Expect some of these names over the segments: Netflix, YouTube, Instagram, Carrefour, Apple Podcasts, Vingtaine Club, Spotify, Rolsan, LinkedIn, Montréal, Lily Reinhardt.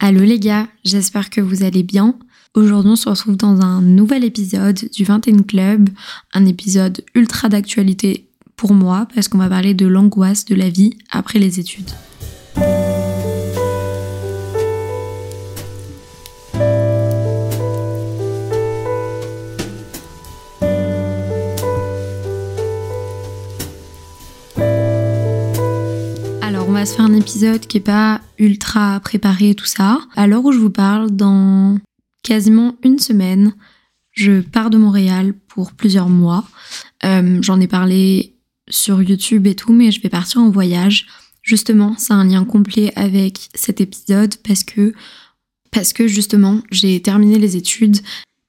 Allô les gars, j'espère que vous allez bien. Aujourd'hui on se retrouve dans un nouvel épisode du Vingtaine Club, un épisode ultra d'actualité pour moi parce qu'on va parler de l'angoisse de la vie après les études. On va se faire un épisode qui n'est pas ultra préparé tout ça. À l'heure où je vous parle, dans quasiment une semaine, je pars de Montréal pour plusieurs mois. J'en ai parlé sur YouTube et tout, mais je vais partir en voyage. Justement, c'est un lien complet avec cet épisode parce que justement, j'ai terminé les études.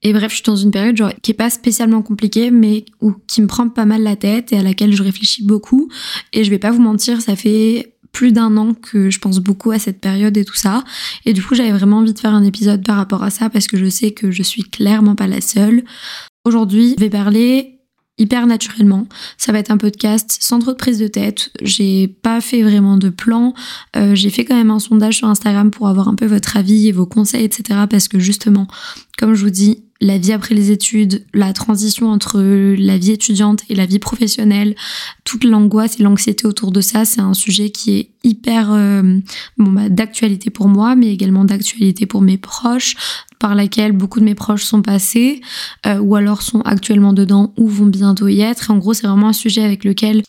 Et bref, je suis dans une période qui est pas spécialement compliquée, mais qui me prend pas mal la tête et à laquelle je réfléchis beaucoup. Et je vais pas vous mentir, ça fait plus d'un an que je pense beaucoup à cette période et tout ça. Et du coup, j'avais vraiment envie de faire un épisode par rapport à ça parce que je sais que je suis clairement pas la seule. Aujourd'hui, je vais parler hyper naturellement. Ça va être un podcast sans trop de prise de tête. J'ai pas fait vraiment de plan. J'ai fait quand même un sondage sur Instagram pour avoir un peu votre avis et vos conseils, etc. Parce que justement, comme je vous dis, la vie après les études, la transition entre la vie étudiante et la vie professionnelle, toute l'angoisse et l'anxiété autour de ça, c'est un sujet qui est hyper d'actualité pour moi, mais également d'actualité pour mes proches, par laquelle beaucoup de mes proches sont passés, ou alors sont actuellement dedans, ou vont bientôt y être. Et en gros, c'est vraiment un sujet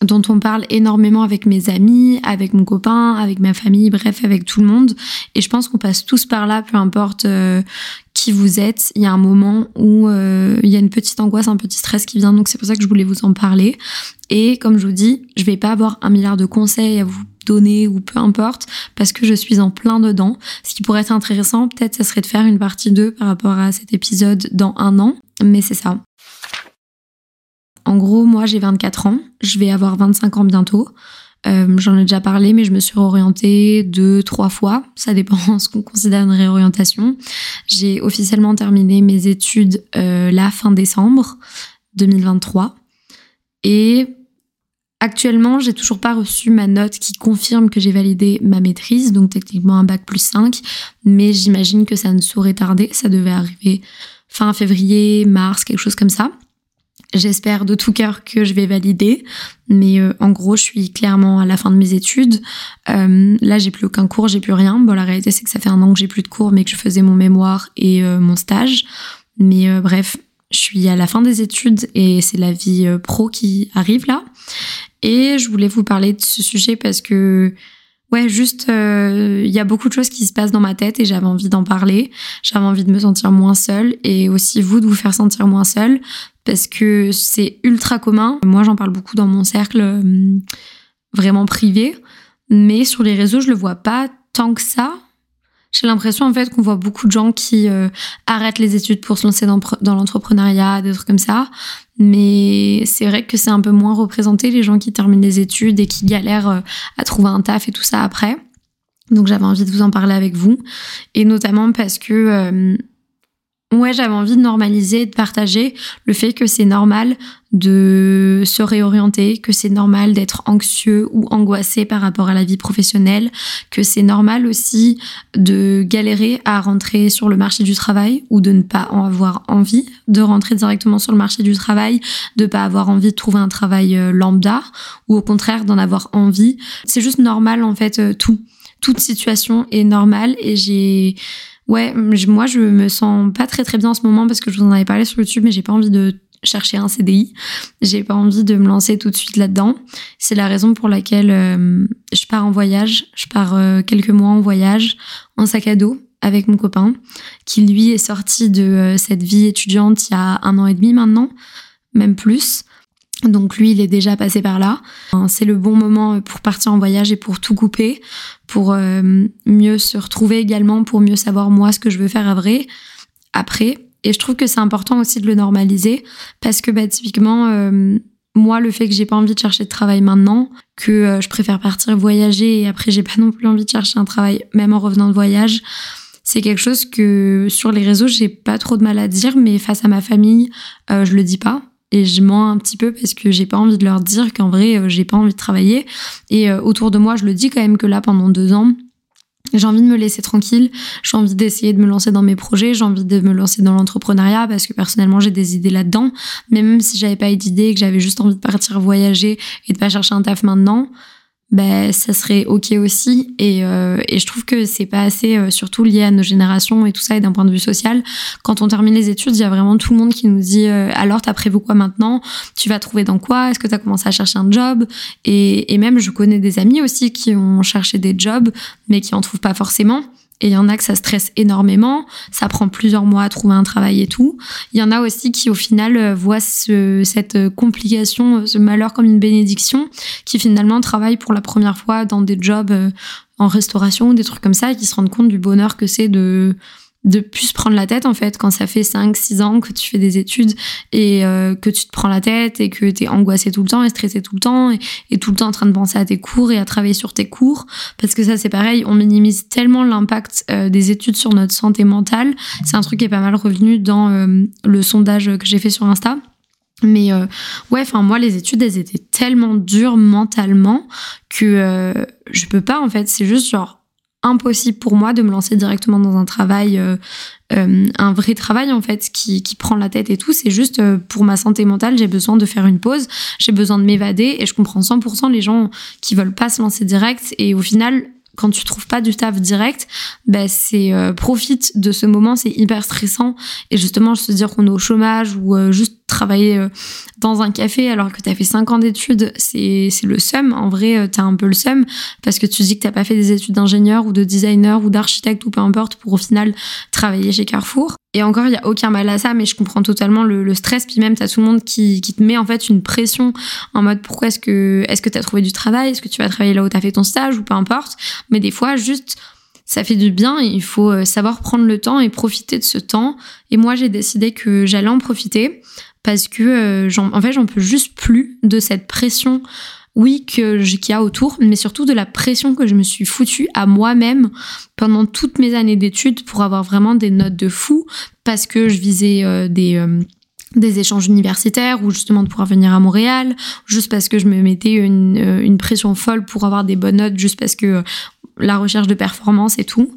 dont on parle énormément avec mes amis, avec mon copain, avec ma famille, bref, avec tout le monde. Et je pense qu'on passe tous par là, peu importe qui vous êtes, il y a un moment où il y a une petite angoisse, un petit stress qui vient, donc c'est pour ça que je voulais vous en parler. Et comme je vous dis, je vais pas avoir 1 milliard de conseils à vous donner ou peu importe, parce que je suis en plein dedans. Ce qui pourrait être intéressant, peut-être, ça serait de faire une partie 2 par rapport à cet épisode dans un an, mais c'est ça. En gros, moi j'ai 24 ans, je vais avoir 25 ans bientôt. J'en ai déjà parlé, mais je me suis réorientée 2-3 fois. Ça dépend ce qu'on considère une réorientation. J'ai officiellement terminé mes études fin décembre 2023. Et actuellement, j'ai toujours pas reçu ma note qui confirme que j'ai validé ma maîtrise, donc techniquement un bac plus 5. Mais j'imagine que ça ne saurait tarder. Ça devait arriver fin février, mars, quelque chose comme ça. J'espère de tout cœur que je vais valider, mais en gros, je suis clairement à la fin de mes études. Là, j'ai plus aucun cours, j'ai plus rien. Bon, la réalité, c'est que ça fait un an que j'ai plus de cours, mais que je faisais mon mémoire et mon stage. Mais bref, je suis à la fin des études et c'est la vie pro qui arrive là. Et je voulais vous parler de ce sujet parce que il y a beaucoup de choses qui se passent dans ma tête et j'avais envie d'en parler. J'avais envie de me sentir moins seule et aussi vous de vous faire sentir moins seule parce que c'est ultra commun. Moi, j'en parle beaucoup dans mon cercle vraiment privé, mais sur les réseaux, je le vois pas tant que ça. J'ai l'impression en fait qu'on voit beaucoup de gens qui arrêtent les études pour se lancer dans l'entrepreneuriat, des trucs comme ça. Mais c'est vrai que c'est un peu moins représenté, les gens qui terminent les études et qui galèrent à trouver un taf et tout ça après. Donc j'avais envie de vous en parler avec vous. Et notamment parce que j'avais envie de normaliser et de partager le fait que c'est normal de se réorienter, que c'est normal d'être anxieux ou angoissé par rapport à la vie professionnelle, que c'est normal aussi de galérer à rentrer sur le marché du travail ou de ne pas en avoir envie de rentrer directement sur le marché du travail, de pas avoir envie de trouver un travail lambda ou au contraire d'en avoir envie. C'est juste normal en fait, toute situation est normale et moi je me sens pas très très bien en ce moment parce que je vous en avais parlé sur YouTube mais j'ai pas envie de chercher un CDI, j'ai pas envie de me lancer tout de suite là-dedans. C'est la raison pour laquelle je pars en voyage, je pars quelques mois en voyage en sac à dos avec mon copain qui lui est sorti de cette vie étudiante il y a 1 an et demi maintenant, même plus. Donc lui, il est déjà passé par là. C'est le bon moment pour partir en voyage et pour tout couper, pour mieux se retrouver également, pour mieux savoir moi ce que je veux faire après. Et je trouve que c'est important aussi de le normaliser parce que typiquement, moi, le fait que j'ai pas envie de chercher de travail maintenant, que je préfère partir voyager et après j'ai pas non plus envie de chercher un travail, même en revenant de voyage, c'est quelque chose que sur les réseaux, j'ai pas trop de mal à dire, mais face à ma famille, je le dis pas. Et je mens un petit peu parce que j'ai pas envie de leur dire qu'en vrai, j'ai pas envie de travailler. Et autour de moi, je le dis quand même que là, pendant 2 ans, J'ai envie de me laisser tranquille, j'ai envie d'essayer de me lancer dans mes projets, j'ai envie de me lancer dans l'entrepreneuriat parce que personnellement j'ai des idées là-dedans. Mais même si j'avais pas d'idées, que j'avais juste envie de partir voyager et de pas chercher un taf maintenant, ben ça serait ok aussi. Et je trouve que c'est pas assez, surtout lié à nos générations et tout ça, et d'un point de vue social. Quand on termine les études, il y a vraiment tout le monde qui nous dit alors t'as prévu quoi maintenant, tu vas trouver dans quoi, est-ce que t'as commencé à chercher un job, et même je connais des amis aussi qui ont cherché des jobs mais qui en trouvent pas forcément. Et il y en a que ça stresse énormément, ça prend plusieurs mois à trouver un travail et tout. Il y en a aussi qui, au final, voient cette complication, ce malheur comme une bénédiction, qui finalement travaillent pour la première fois dans des jobs en restauration ou des trucs comme ça, et qui se rendent compte du bonheur que c'est de plus se prendre la tête, en fait, quand ça fait 5-6 ans que tu fais des études et que tu te prends la tête et que t'es angoissé tout le temps et stressé tout le temps et tout le temps en train de penser à tes cours et à travailler sur tes cours. Parce que ça, c'est pareil, on minimise tellement l'impact des études sur notre santé mentale. C'est un truc qui est pas mal revenu dans le sondage que j'ai fait sur Insta. Mais ouais, enfin moi les études elles étaient tellement dures mentalement que je peux pas, en fait. C'est juste genre impossible pour moi de me lancer directement dans un travail, un vrai travail en fait, qui prend la tête et tout. C'est juste pour ma santé mentale, j'ai besoin de faire une pause, j'ai besoin de m'évader, et je comprends 100% les gens qui veulent pas se lancer direct. Et au final, quand tu trouves pas du taf direct, ben c'est profite de ce moment, c'est hyper stressant. Et justement, se dire qu'on est au chômage ou juste travailler dans un café alors que t'as fait 5 ans d'études, c'est le seum. En vrai, t'as un peu le seum parce que tu dis que t'as pas fait des études d'ingénieur ou de designer ou d'architecte ou peu importe pour au final travailler chez Carrefour. Et encore, il y a aucun mal à ça, mais je comprends totalement le stress. Puis même, t'as tout le monde qui te met en fait une pression en mode pourquoi est-ce que t'as trouvé du travail, est-ce que tu vas travailler là où t'as fait ton stage ou peu importe. Mais des fois, juste ça fait du bien, et il faut savoir prendre le temps et profiter de ce temps. Et moi, j'ai décidé que j'allais en profiter parce que j'en peux juste plus de cette pression, oui, qu'il y a autour, mais surtout de la pression que je me suis foutue à moi-même pendant toutes mes années d'études pour avoir vraiment des notes de fou, parce que je visais des échanges universitaires ou justement de pouvoir venir à Montréal, juste parce que je me mettais une pression folle pour avoir des bonnes notes, juste parce que la recherche de performance et tout.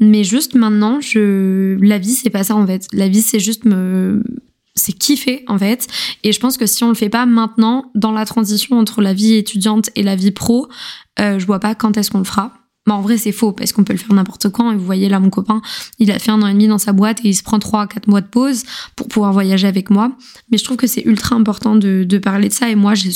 Mais juste maintenant, la vie, c'est pas ça en fait. La vie, c'est juste c'est kiffer en fait, et je pense que si on le fait pas maintenant dans la transition entre la vie étudiante et la vie pro, je vois pas quand est-ce qu'on le fera. Bah en vrai c'est faux parce qu'on peut le faire n'importe quand, et vous voyez là mon copain il a fait 1 an et demi dans sa boîte et il se prend 3 à 4 mois de pause pour pouvoir voyager avec moi. Mais je trouve que c'est ultra important de parler de ça, et moi j'ai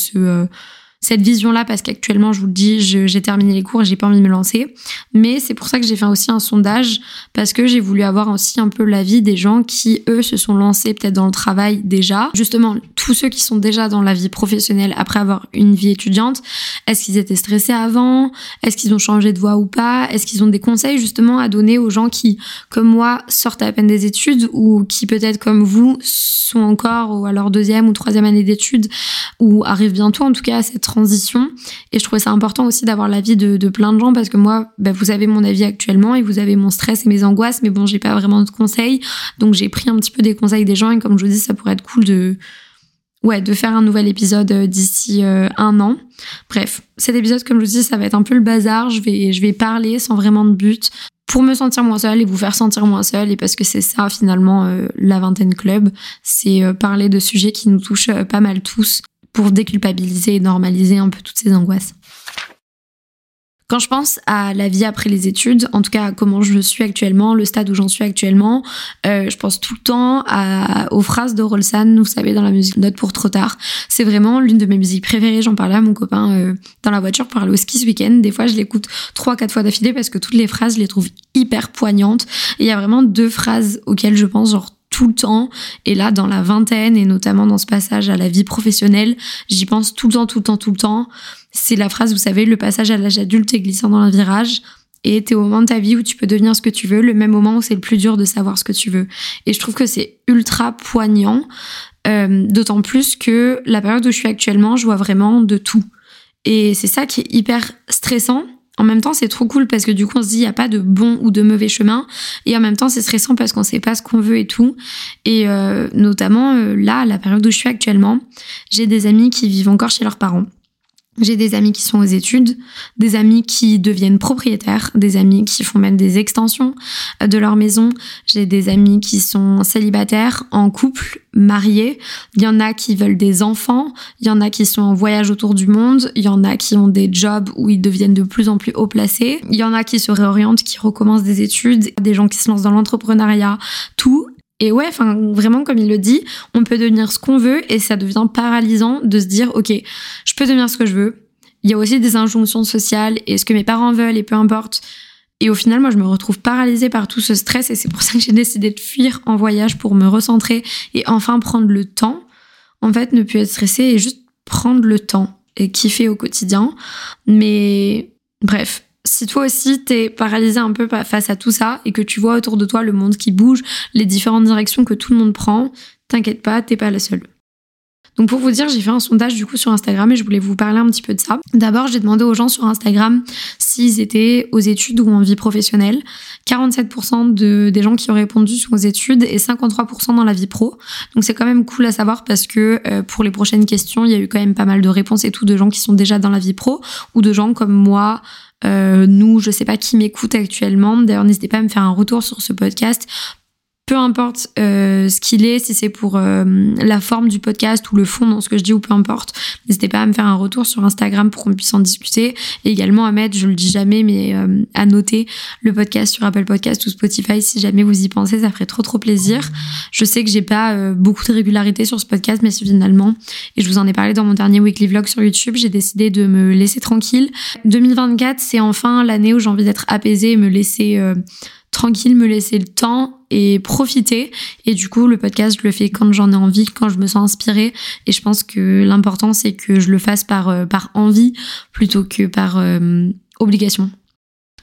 cette vision-là, parce qu'actuellement, je vous le dis, j'ai terminé les cours et j'ai pas envie de me lancer. Mais c'est pour ça que j'ai fait aussi un sondage, parce que j'ai voulu avoir aussi un peu l'avis des gens qui, eux, se sont lancés peut-être dans le travail déjà. Justement, tous ceux qui sont déjà dans la vie professionnelle après avoir une vie étudiante, est-ce qu'ils étaient stressés avant? Est-ce qu'ils ont changé de voie ou pas? Est-ce qu'ils ont des conseils justement à donner aux gens qui, comme moi, sortent à peine des études, ou qui peut-être comme vous sont encore à leur 2e ou 3e année d'études, ou arrivent bientôt en tout cas à cette transition? Et je trouvais ça important aussi d'avoir l'avis de plein de gens, parce que moi vous avez mon avis actuellement et vous avez mon stress et mes angoisses, mais bon j'ai pas vraiment de conseils, donc j'ai pris un petit peu des conseils des gens. Et comme je vous dis, ça pourrait être cool de faire un nouvel épisode d'ici 1 an. Bref, cet épisode, comme je vous dis, ça va être un peu le bazar. Je vais parler sans vraiment de but pour me sentir moins seule et vous faire sentir moins seule, et parce que c'est ça finalement la Vingtaine Club, c'est parler de sujets qui nous touchent pas mal tous, pour déculpabiliser et normaliser un peu toutes ces angoisses. Quand je pense à la vie après les études, en tout cas à comment je suis actuellement, le stade où j'en suis actuellement, je pense tout le temps aux phrases de Rolsan, vous savez, dans la musique Note pour trop tard. C'est vraiment l'une de mes musiques préférées. J'en parlais à mon copain dans la voiture, parlait au ski ce week-end. Des fois, je l'écoute 3-4 fois d'affilée parce que toutes les phrases, je les trouve hyper poignantes. Et il y a vraiment 2 phrases auxquelles je pense genre tout le temps, et là dans la vingtaine et notamment dans ce passage à la vie professionnelle, j'y pense tout le temps. C'est la phrase, vous savez, le passage à l'âge adulte est glissant dans un virage, et t'es au moment de ta vie où tu peux devenir ce que tu veux, le même moment où c'est le plus dur de savoir ce que tu veux. Et je trouve que c'est ultra poignant, d'autant plus que la période où je suis actuellement, je vois vraiment de tout, et c'est ça qui est hyper stressant. En même temps, c'est trop cool parce que du coup, on se dit il n'y a pas de bon ou de mauvais chemin. Et en même temps, c'est stressant parce qu'on ne sait pas ce qu'on veut et tout. Et notamment, là, à la période où je suis actuellement, j'ai des amis qui vivent encore chez leurs parents, J'ai des amis qui sont aux études, des amis qui deviennent propriétaires, des amis qui font même des extensions de leur maison. J'ai des amis qui sont célibataires, en couple, mariés. Il y en a qui veulent des enfants, il y en a qui sont en voyage autour du monde, il y en a qui ont des jobs où ils deviennent de plus en plus haut placés. Il y en a qui se réorientent, qui recommencent des études, des gens qui se lancent dans l'entrepreneuriat, tout. Et ouais, enfin, vraiment, comme il le dit, on peut devenir ce qu'on veut et ça devient paralysant de se dire, ok, je peux devenir ce que je veux. Il y a aussi des injonctions sociales et ce que mes parents veulent et peu importe. Et au final, moi, je me retrouve paralysée par tout ce stress et c'est pour ça que j'ai décidé de fuir en voyage pour me recentrer et enfin prendre le temps. En fait, ne plus être stressée et juste prendre le temps et kiffer au quotidien. Mais bref. Si toi aussi t'es paralysé un peu face à tout ça et que tu vois autour de toi le monde qui bouge, les différentes directions que tout le monde prend, t'inquiète pas, t'es pas la seule. Donc pour vous dire, j'ai fait un sondage du coup sur Instagram et je voulais vous parler un petit peu de ça. D'abord, j'ai demandé aux gens sur Instagram s'ils étaient aux études ou en vie professionnelle. 47% des gens qui ont répondu sont aux études et 53% dans la vie pro. Donc c'est quand même cool à savoir parce que pour les prochaines questions, il y a eu quand même pas mal de réponses et tout de gens qui sont déjà dans la vie pro ou de gens comme moi, nous, je sais pas qui m'écoute actuellement. D'ailleurs, n'hésitez pas à me faire un retour sur ce podcast. Peu importe ce qu'il est, si c'est pour la forme du podcast ou le fond dans ce que je dis ou peu importe, n'hésitez pas à me faire un retour sur Instagram pour qu'on puisse en discuter et également à mettre, je le dis jamais, mais à noter le podcast sur Apple Podcasts ou Spotify si jamais vous y pensez, ça ferait trop plaisir. Je sais que j'ai pas beaucoup de régularité sur ce podcast, mais finalement, et je vous en ai parlé dans mon dernier weekly vlog sur YouTube, j'ai décidé de me laisser tranquille. 2024, c'est enfin l'année où j'ai envie d'être apaisée et me laisser tranquille, me laisser le temps et profiter. Et du coup, le podcast, je le fais quand j'en ai envie, quand je me sens inspirée. Et je pense que l'important, c'est que je le fasse par envie plutôt que par obligation.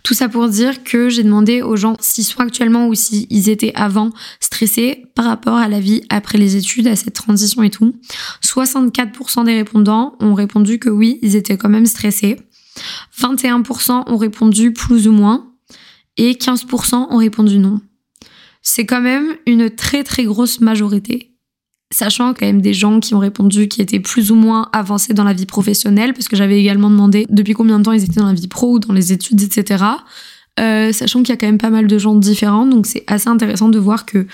Tout ça pour dire que j'ai demandé aux gens s'ils sont actuellement ou s'ils étaient avant stressés par rapport à la vie après les études, à cette transition et tout. 64% des répondants ont répondu que oui, ils étaient quand même stressés. 21% ont répondu plus ou moins. Et 15% ont répondu non. C'est quand même une très grosse majorité. Sachant quand même des gens qui ont répondu qui étaient plus ou moins avancés dans la vie professionnelle, parce que j'avais également demandé depuis combien de temps ils étaient dans la vie pro ou dans les études, etc. Sachant qu'il y a quand même pas mal de gens différents, donc c'est assez intéressant de voir que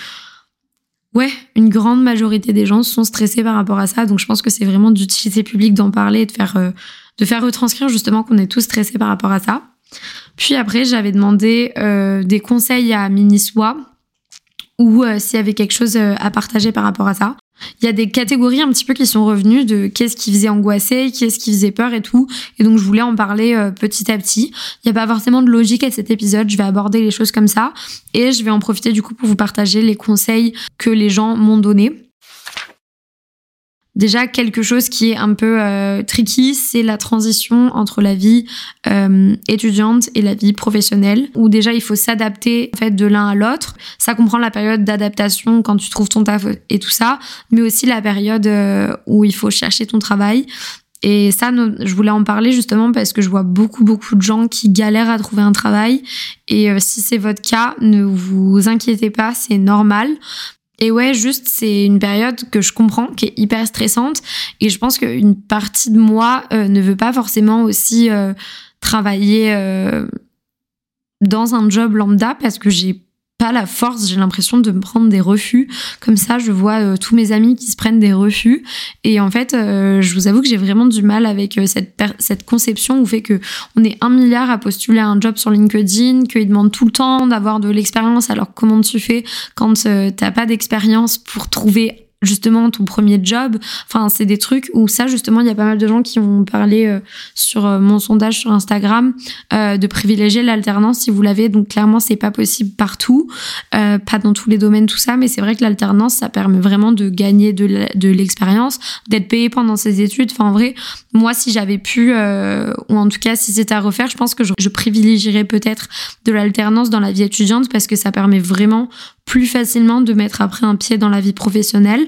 ouais, une grande majorité des gens sont stressés par rapport à ça, donc je pense que c'est vraiment d'utilité publique d'en parler et de faire retranscrire justement qu'on est tous stressés par rapport à ça. Puis après, j'avais demandé des conseils à Mini-Soi ou s'il y avait quelque chose à partager par rapport à ça. Il y a des catégories un petit peu qui sont revenues de qu'est-ce qui faisait angoisser, qu'est-ce qui faisait peur et tout. Et donc, je voulais en parler petit à petit. Il n'y a pas forcément de logique à cet épisode. Je vais aborder les choses comme ça. Et je vais en profiter du coup pour vous partager les conseils que les gens m'ont donnés. Déjà, quelque chose qui est un peu tricky, c'est la transition entre la vie étudiante et la vie professionnelle, où déjà il faut s'adapter en fait de l'un à l'autre. Ça comprend la période d'adaptation quand tu trouves ton taf et tout ça, mais aussi la période où il faut chercher ton travail. Et ça, je voulais en parler justement parce que je vois beaucoup de gens qui galèrent à trouver un travail. Et si c'est votre cas, ne vous inquiétez pas, c'est normal. Et ouais, juste, c'est une période que je comprends, qui est hyper stressante. Et je pense qu'une partie de moi ne veut pas forcément aussi travailler dans un job lambda parce que j'ai pas la force, j'ai l'impression de me prendre des refus. Comme ça, je vois tous mes amis qui se prennent des refus. Et en fait, je vous avoue que j'ai vraiment du mal avec cette conception où fait qu'on est 1 milliard à postuler à un job sur LinkedIn, qu'ils demandent tout le temps d'avoir de l'expérience. Alors comment tu fais quand t'as pas d'expérience pour trouver justement ton premier job? Enfin, c'est des trucs où ça, justement, il y a pas mal de gens qui ont parlé sur mon sondage sur Instagram de privilégier l'alternance si vous l'avez. Donc clairement, c'est pas possible partout, pas dans tous les domaines, tout ça, mais c'est vrai que l'alternance, ça permet vraiment de gagner de l'expérience, d'être payé pendant ses études. Enfin, en vrai, moi, si j'avais pu, ou en tout cas si c'était à refaire, je pense que je privilégierais peut-être de l'alternance dans la vie étudiante parce que ça permet vraiment plus facilement de mettre après un pied dans la vie professionnelle.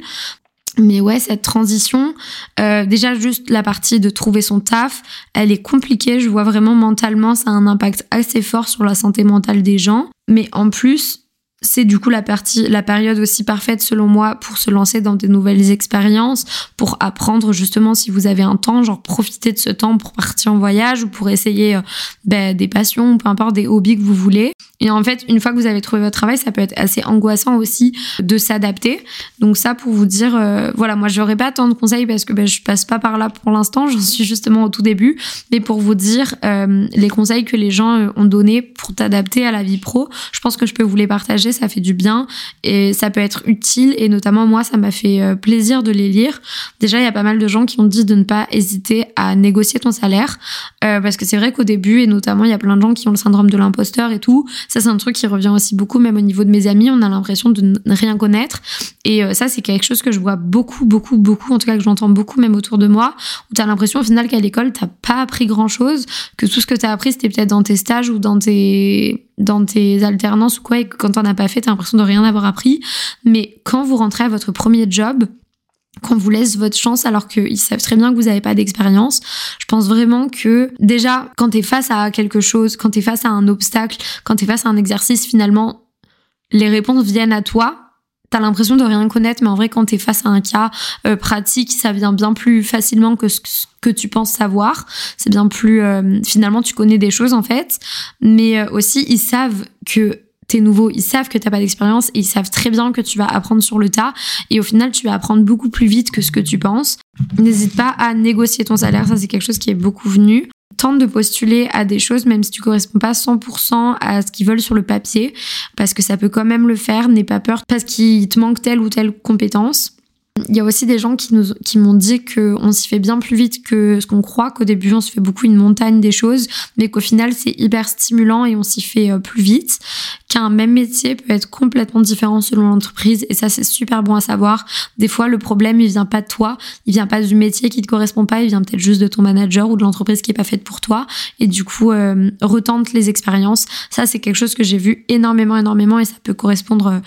Mais ouais, cette transition, déjà juste la partie de trouver son taf, elle est compliquée. Je vois vraiment mentalement, ça a un impact assez fort sur la santé mentale des gens. Mais en plus, C'est du coup la période aussi parfaite selon moi pour se lancer dans des nouvelles expériences, pour apprendre justement si vous avez un temps, genre profiter de ce temps pour partir en voyage ou pour essayer des passions, peu importe, des hobbies que vous voulez. Et en fait, une fois que vous avez trouvé votre travail, ça peut être assez angoissant aussi de s'adapter. Donc ça pour vous dire, voilà, moi j'aurais pas tant de conseils parce que je passe pas par là pour l'instant, j'en suis justement au tout début. Mais pour vous dire les conseils que les gens ont donnés pour t'adapter à la vie pro, je pense que je peux vous les partager. Ça fait du bien et ça peut être utile, et notamment moi ça m'a fait plaisir de les lire. Déjà il y a pas mal de gens qui ont dit de ne pas hésiter à négocier ton salaire parce que c'est vrai qu'au début, et notamment il y a plein de gens qui ont le syndrome de l'imposteur et tout, ça c'est un truc qui revient aussi beaucoup, même au niveau de mes amis, on a l'impression de ne rien connaître, et ça c'est quelque chose que je vois beaucoup, en tout cas que j'entends beaucoup même autour de moi, où t'as l'impression au final qu'à l'école t'as pas appris grand chose, que tout ce que t'as appris c'était peut-être dans tes stages ou dans tes alternances ou quoi, et que quand t'en as pas fait, t'as l'impression de rien avoir appris. Mais quand vous rentrez à votre premier job, qu'on vous laisse votre chance alors qu'ils savent très bien que vous n'avez pas d'expérience. Je pense vraiment que déjà, quand t'es face à quelque chose, quand t'es face à un obstacle, quand t'es face à un exercice, finalement, les réponses viennent à toi. T'as l'impression de rien connaître, mais en vrai, quand t'es face à un cas pratique, ça vient bien plus facilement que ce que tu penses savoir. C'est bien plus... finalement, tu connais des choses, en fait. Mais aussi, ils savent que t'es nouveau, ils savent que t'as pas d'expérience et ils savent très bien que tu vas apprendre sur le tas. Et au final, tu vas apprendre beaucoup plus vite que ce que tu penses. N'hésite pas à négocier ton salaire. Ça, c'est quelque chose qui est beaucoup venu. Tente de postuler à des choses même si tu corresponds pas 100% à ce qu'ils veulent sur le papier, parce que ça peut quand même le faire. N'aie pas peur parce qu'il te manque telle ou telle compétence. Il y a aussi des gens qui m'ont dit qu'on s'y fait bien plus vite que ce qu'on croit, qu'au début on se fait beaucoup une montagne des choses, mais qu'au final c'est hyper stimulant et on s'y fait plus vite, qu'un même métier peut être complètement différent selon l'entreprise, et ça c'est super bon à savoir. Des fois le problème il vient pas de toi, il vient pas du métier qui te correspond pas, il vient peut-être juste de ton manager ou de l'entreprise qui est pas faite pour toi, et du coup retente les expériences. Ça c'est quelque chose que j'ai vu énormément et ça peut correspondre...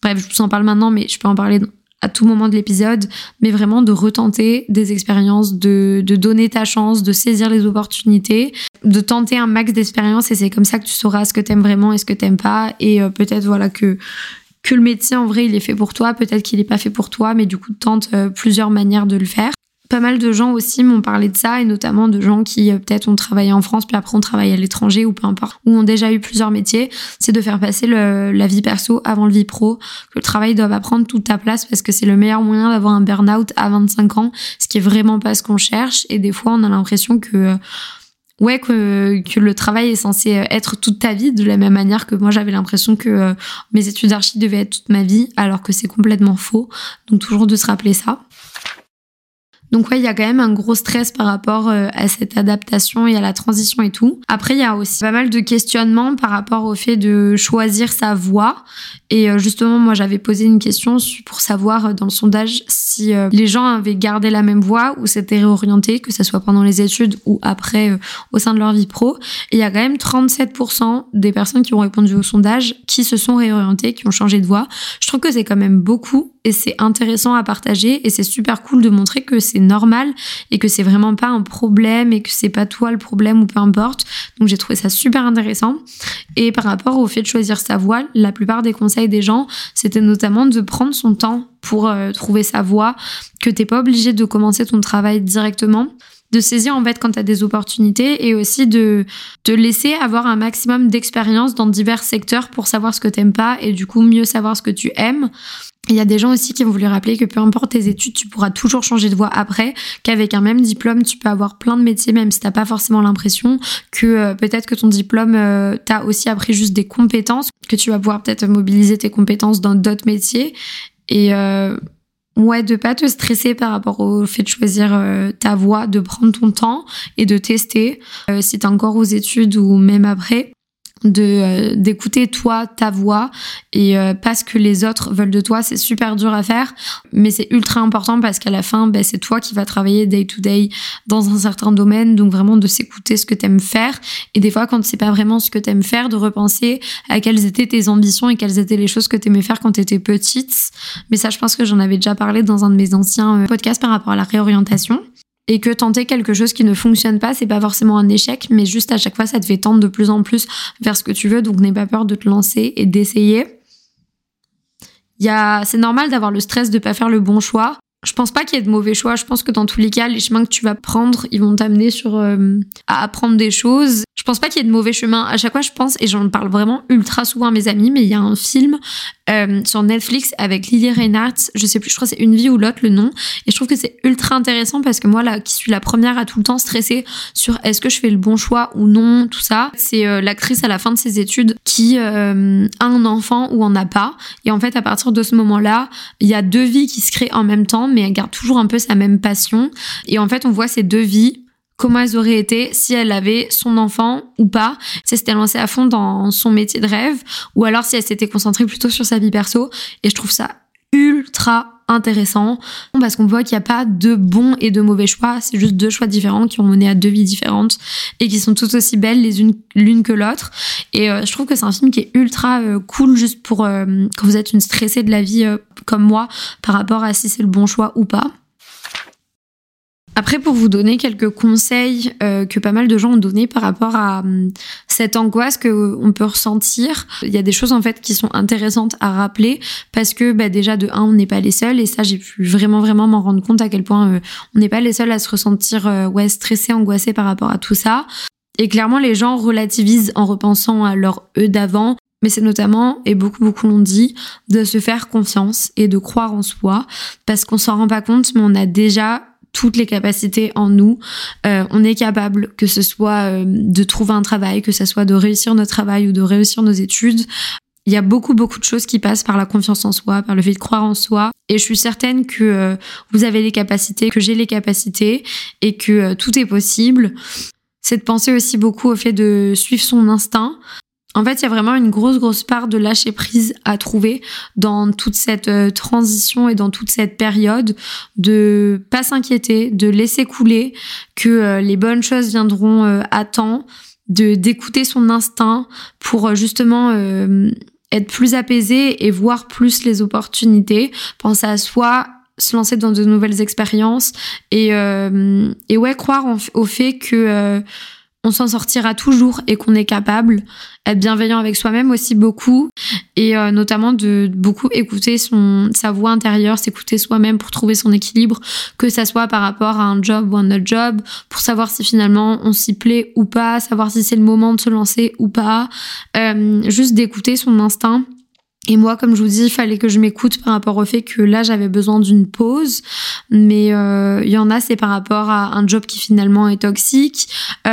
bref, je vous en parle maintenant mais je peux en parler à tout moment de l'épisode, mais vraiment de retenter des expériences, de donner ta chance, de saisir les opportunités, de tenter un max d'expériences, et c'est comme ça que tu sauras ce que t'aimes vraiment et ce que t'aimes pas, et peut-être voilà que le métier en vrai il est fait pour toi, peut-être qu'il est pas fait pour toi, mais du coup tente plusieurs manières de le faire. Pas mal de gens aussi m'ont parlé de ça, et notamment de gens qui peut-être ont travaillé en France puis après ont travaillé à l'étranger ou peu importe, ou ont déjà eu plusieurs métiers. C'est de faire passer la vie perso avant la vie pro, que le travail doit prendre toute ta place, parce que c'est le meilleur moyen d'avoir un burn-out à 25 ans, ce qui est vraiment pas ce qu'on cherche. Et des fois on a l'impression que le travail est censé être toute ta vie, de la même manière que moi j'avais l'impression que mes études d'archi devaient être toute ma vie, alors que c'est complètement faux. Donc toujours de se rappeler ça. Donc ouais, il y a quand même un gros stress par rapport à cette adaptation et à la transition et tout. Après, il y a aussi pas mal de questionnements par rapport au fait de choisir sa voie. Et justement, moi, j'avais posé une question pour savoir dans le sondage si les gens avaient gardé la même voie ou s'étaient réorientés, que ce soit pendant les études ou après au sein de leur vie pro. Et il y a quand même 37% des personnes qui ont répondu au sondage qui se sont réorientées, qui ont changé de voie. Je trouve que c'est quand même beaucoup et c'est intéressant à partager, et c'est super cool de montrer que c'est normal et que c'est vraiment pas un problème et que c'est pas toi le problème ou peu importe. Donc j'ai trouvé ça super intéressant. Et par rapport au fait de choisir sa voie, la plupart des conseils des gens, c'était notamment de prendre son temps pour trouver sa voie, que t'es pas obligé de commencer ton travail directement, de saisir en fait quand t'as des opportunités, et aussi de te laisser avoir un maximum d'expérience dans divers secteurs pour savoir ce que t'aimes pas et du coup mieux savoir ce que tu aimes. Il y a des gens aussi qui vont voulu rappeler que peu importe tes études, tu pourras toujours changer de voie après, qu'avec un même diplôme, tu peux avoir plein de métiers même si t'as pas forcément l'impression, que peut-être que ton diplôme, t'as aussi appris juste des compétences, que tu vas pouvoir peut-être mobiliser tes compétences dans d'autres métiers, et ouais, de pas te stresser par rapport au fait de choisir ta voie, de prendre ton temps et de tester si t'es encore aux études ou même après, d'écouter toi ta voix et pas ce que les autres veulent de toi. C'est super dur à faire, mais c'est ultra important parce qu'à la fin c'est toi qui vas travailler day to day dans un certain domaine, donc vraiment de s'écouter ce que t'aimes faire, et des fois quand c'est pas vraiment ce que t'aimes faire, de repenser à quelles étaient tes ambitions et quelles étaient les choses que t'aimais faire quand t'étais petite. Mais ça, je pense que j'en avais déjà parlé dans un de mes anciens podcasts par rapport à la réorientation. Et que tenter quelque chose qui ne fonctionne pas, c'est pas forcément un échec, mais juste à chaque fois, ça te fait tendre de plus en plus vers ce que tu veux. Donc n'aie pas peur de te lancer et d'essayer. c'est normal d'avoir le stress de pas faire le bon choix. Je pense pas qu'il y ait de mauvais choix. Je pense que dans tous les cas, les chemins que tu vas prendre, ils vont t'amener à apprendre des choses. Je pense pas qu'il y ait de mauvais chemins. À chaque fois, je pense, et j'en parle vraiment ultra souvent à mes amis, mais il y a un film sur Netflix avec Lily Reinhardt. Je sais plus, je crois que c'est Une vie ou l'autre le nom. Et je trouve que c'est ultra intéressant parce que moi, là, qui suis la première à tout le temps stresser sur est-ce que je fais le bon choix ou non, tout ça. C'est l'actrice à la fin de ses études qui a un enfant ou en a pas. Et en fait, à partir de ce moment-là, il y a deux vies qui se créent en même temps, mais elle garde toujours un peu sa même passion. Et en fait, on voit ces deux vies, comment elles auraient été si elle avait son enfant ou pas, si elle s'était lancée à fond dans son métier de rêve, ou alors si elle s'était concentrée plutôt sur sa vie perso. Et je trouve ça ultra intéressant, parce qu'on voit qu'il n'y a pas de bons et de mauvais choix, c'est juste deux choix différents qui ont mené à deux vies différentes et qui sont toutes aussi belles les unes l'une que l'autre. Et je trouve que c'est un film qui est ultra cool juste pour quand vous êtes une stressée de la vie comme moi par rapport à si c'est le bon choix ou pas. Après, pour vous donner quelques conseils que pas mal de gens ont donné par rapport à cette angoisse qu'on peut ressentir, il y a des choses en fait qui sont intéressantes à rappeler parce que déjà de un, on n'est pas les seuls, et ça j'ai pu vraiment m'en rendre compte à quel point on n'est pas les seuls à se ressentir stressés, angoissés par rapport à tout ça. Et clairement les gens relativisent en repensant à leur eux d'avant. Mais c'est notamment, et beaucoup l'ont dit, de se faire confiance et de croire en soi, parce qu'on s'en rend pas compte mais on a déjà toutes les capacités en nous. On est capable, que ce soit de trouver un travail, que ce soit de réussir notre travail ou de réussir nos études. Il y a beaucoup de choses qui passent par la confiance en soi, par le fait de croire en soi. Et je suis certaine que vous avez les capacités, que j'ai les capacités et que tout est possible. C'est de penser aussi beaucoup au fait de suivre son instinct. En fait, il y a vraiment une grosse part de lâcher prise à trouver dans toute cette transition et dans toute cette période, de pas s'inquiéter, de laisser couler, que les bonnes choses viendront à temps, de d'écouter son instinct pour justement être plus apaisé et voir plus les opportunités, penser à soi, se lancer dans de nouvelles expériences et ouais, croire au fait que on s'en sortira toujours et qu'on est capable, être bienveillant avec soi-même aussi beaucoup, et notamment de beaucoup écouter sa voix intérieure, s'écouter soi-même pour trouver son équilibre, que ça soit par rapport à un job ou un autre job, pour savoir si finalement on s'y plaît ou pas, savoir si c'est le moment de se lancer ou pas, juste d'écouter son instinct. Et moi, comme je vous dis, il fallait que je m'écoute par rapport au fait que là, j'avais besoin d'une pause. Mais y en a, c'est par rapport à un job qui finalement est toxique. Y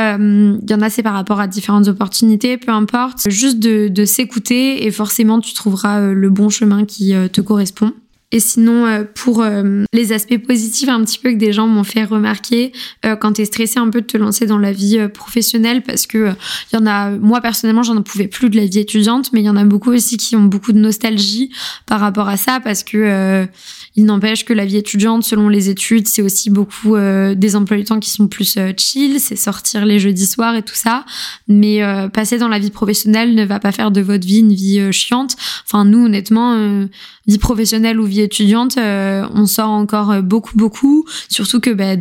en a, c'est par rapport à différentes opportunités, peu importe. Juste de s'écouter et forcément, tu trouveras le bon chemin qui te correspond. Et sinon, pour les aspects positifs un petit peu que des gens m'ont fait remarquer, quand t'es stressé un peu de te lancer dans la vie professionnelle, parce que il y en a, moi personnellement j'en pouvais plus de la vie étudiante, mais il y en a beaucoup aussi qui ont beaucoup de nostalgie par rapport à ça, parce que il n'empêche que la vie étudiante, selon les études, c'est aussi beaucoup des emplois du temps qui sont plus chill, c'est sortir les jeudis soirs et tout ça, mais passer dans la vie professionnelle ne va pas faire de votre vie une vie chiante. Enfin nous honnêtement, vie professionnelle ou vie étudiante, on sort encore beaucoup, surtout que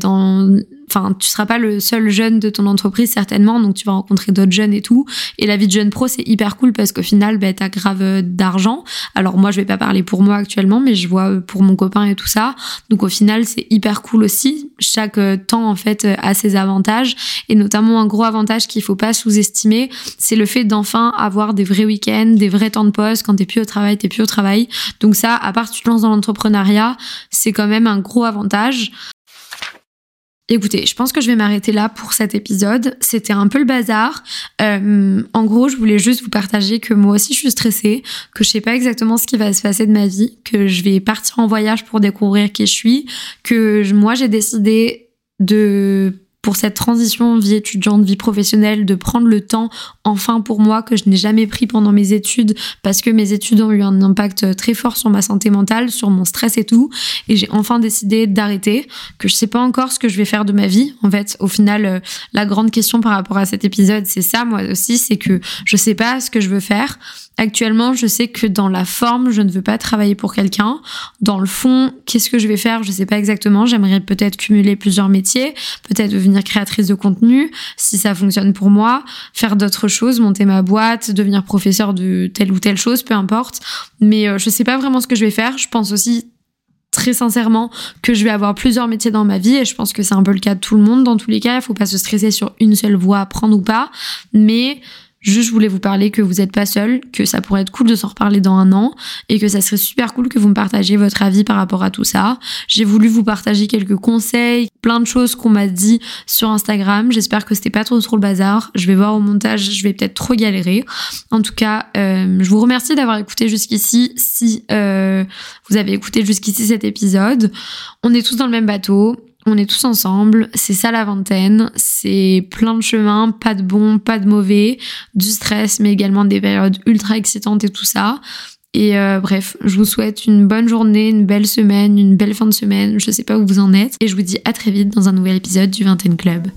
tu seras pas le seul jeune de ton entreprise certainement, donc tu vas rencontrer d'autres jeunes et tout. Et la vie de jeune pro, c'est hyper cool parce qu'au final, t'as grave d'argent. Alors moi, je vais pas parler pour moi actuellement, mais je vois pour mon copain et tout ça. Donc au final, c'est hyper cool aussi. Chaque temps, en fait, a ses avantages. Et notamment, un gros avantage qu'il faut pas sous-estimer, c'est le fait d'enfin avoir des vrais week-ends, des vrais temps de pause. Quand t'es plus au travail. Donc ça, à part si tu te lances dans l'entrepreneuriat, c'est quand même un gros avantage. Écoutez, je pense que je vais m'arrêter là pour cet épisode. C'était un peu le bazar. En gros, je voulais juste vous partager que moi aussi je suis stressée, que je sais pas exactement ce qui va se passer de ma vie, que je vais partir en voyage pour découvrir qui je suis, que moi j'ai décidé pour cette transition vie étudiante, vie professionnelle, de prendre le temps enfin pour moi que je n'ai jamais pris pendant mes études, parce que mes études ont eu un impact très fort sur ma santé mentale, sur mon stress et tout. Et j'ai enfin décidé d'arrêter, que je sais pas encore ce que je vais faire de ma vie. En fait, au final, la grande question par rapport à cet épisode, c'est ça moi aussi, c'est que je sais pas ce que je veux faire. Actuellement, je sais que dans la forme, je ne veux pas travailler pour quelqu'un. Dans le fond, qu'est-ce que je vais faire ? Je sais pas exactement. J'aimerais peut-être cumuler plusieurs métiers, peut-être devenir créatrice de contenu, si ça fonctionne pour moi, faire d'autres choses, monter ma boîte, devenir professeur de telle ou telle chose, peu importe. Mais je sais pas vraiment ce que je vais faire. Je pense aussi très sincèrement que je vais avoir plusieurs métiers dans ma vie et je pense que c'est un peu le cas de tout le monde. Dans tous les cas, il faut pas se stresser sur une seule voie à prendre ou pas. Mais juste, je voulais vous parler que vous n'êtes pas seul, que ça pourrait être cool de s'en reparler dans 1 an et que ça serait super cool que vous me partagiez votre avis par rapport à tout ça. J'ai voulu vous partager quelques conseils, plein de choses qu'on m'a dit sur Instagram. J'espère que c'était pas trop le bazar. Je vais voir au montage, je vais peut-être trop galérer. En tout cas, je vous remercie d'avoir écouté jusqu'ici. Si vous avez écouté jusqu'ici cet épisode, on est tous dans le même bateau. On est tous ensemble, c'est ça la vingtaine, c'est plein de chemins, pas de bons, pas de mauvais, du stress, mais également des périodes ultra excitantes et tout ça. Et bref, je vous souhaite une bonne journée, une belle semaine, une belle fin de semaine, je sais pas où vous en êtes. Et je vous dis à très vite dans un nouvel épisode du Vingtaine Club.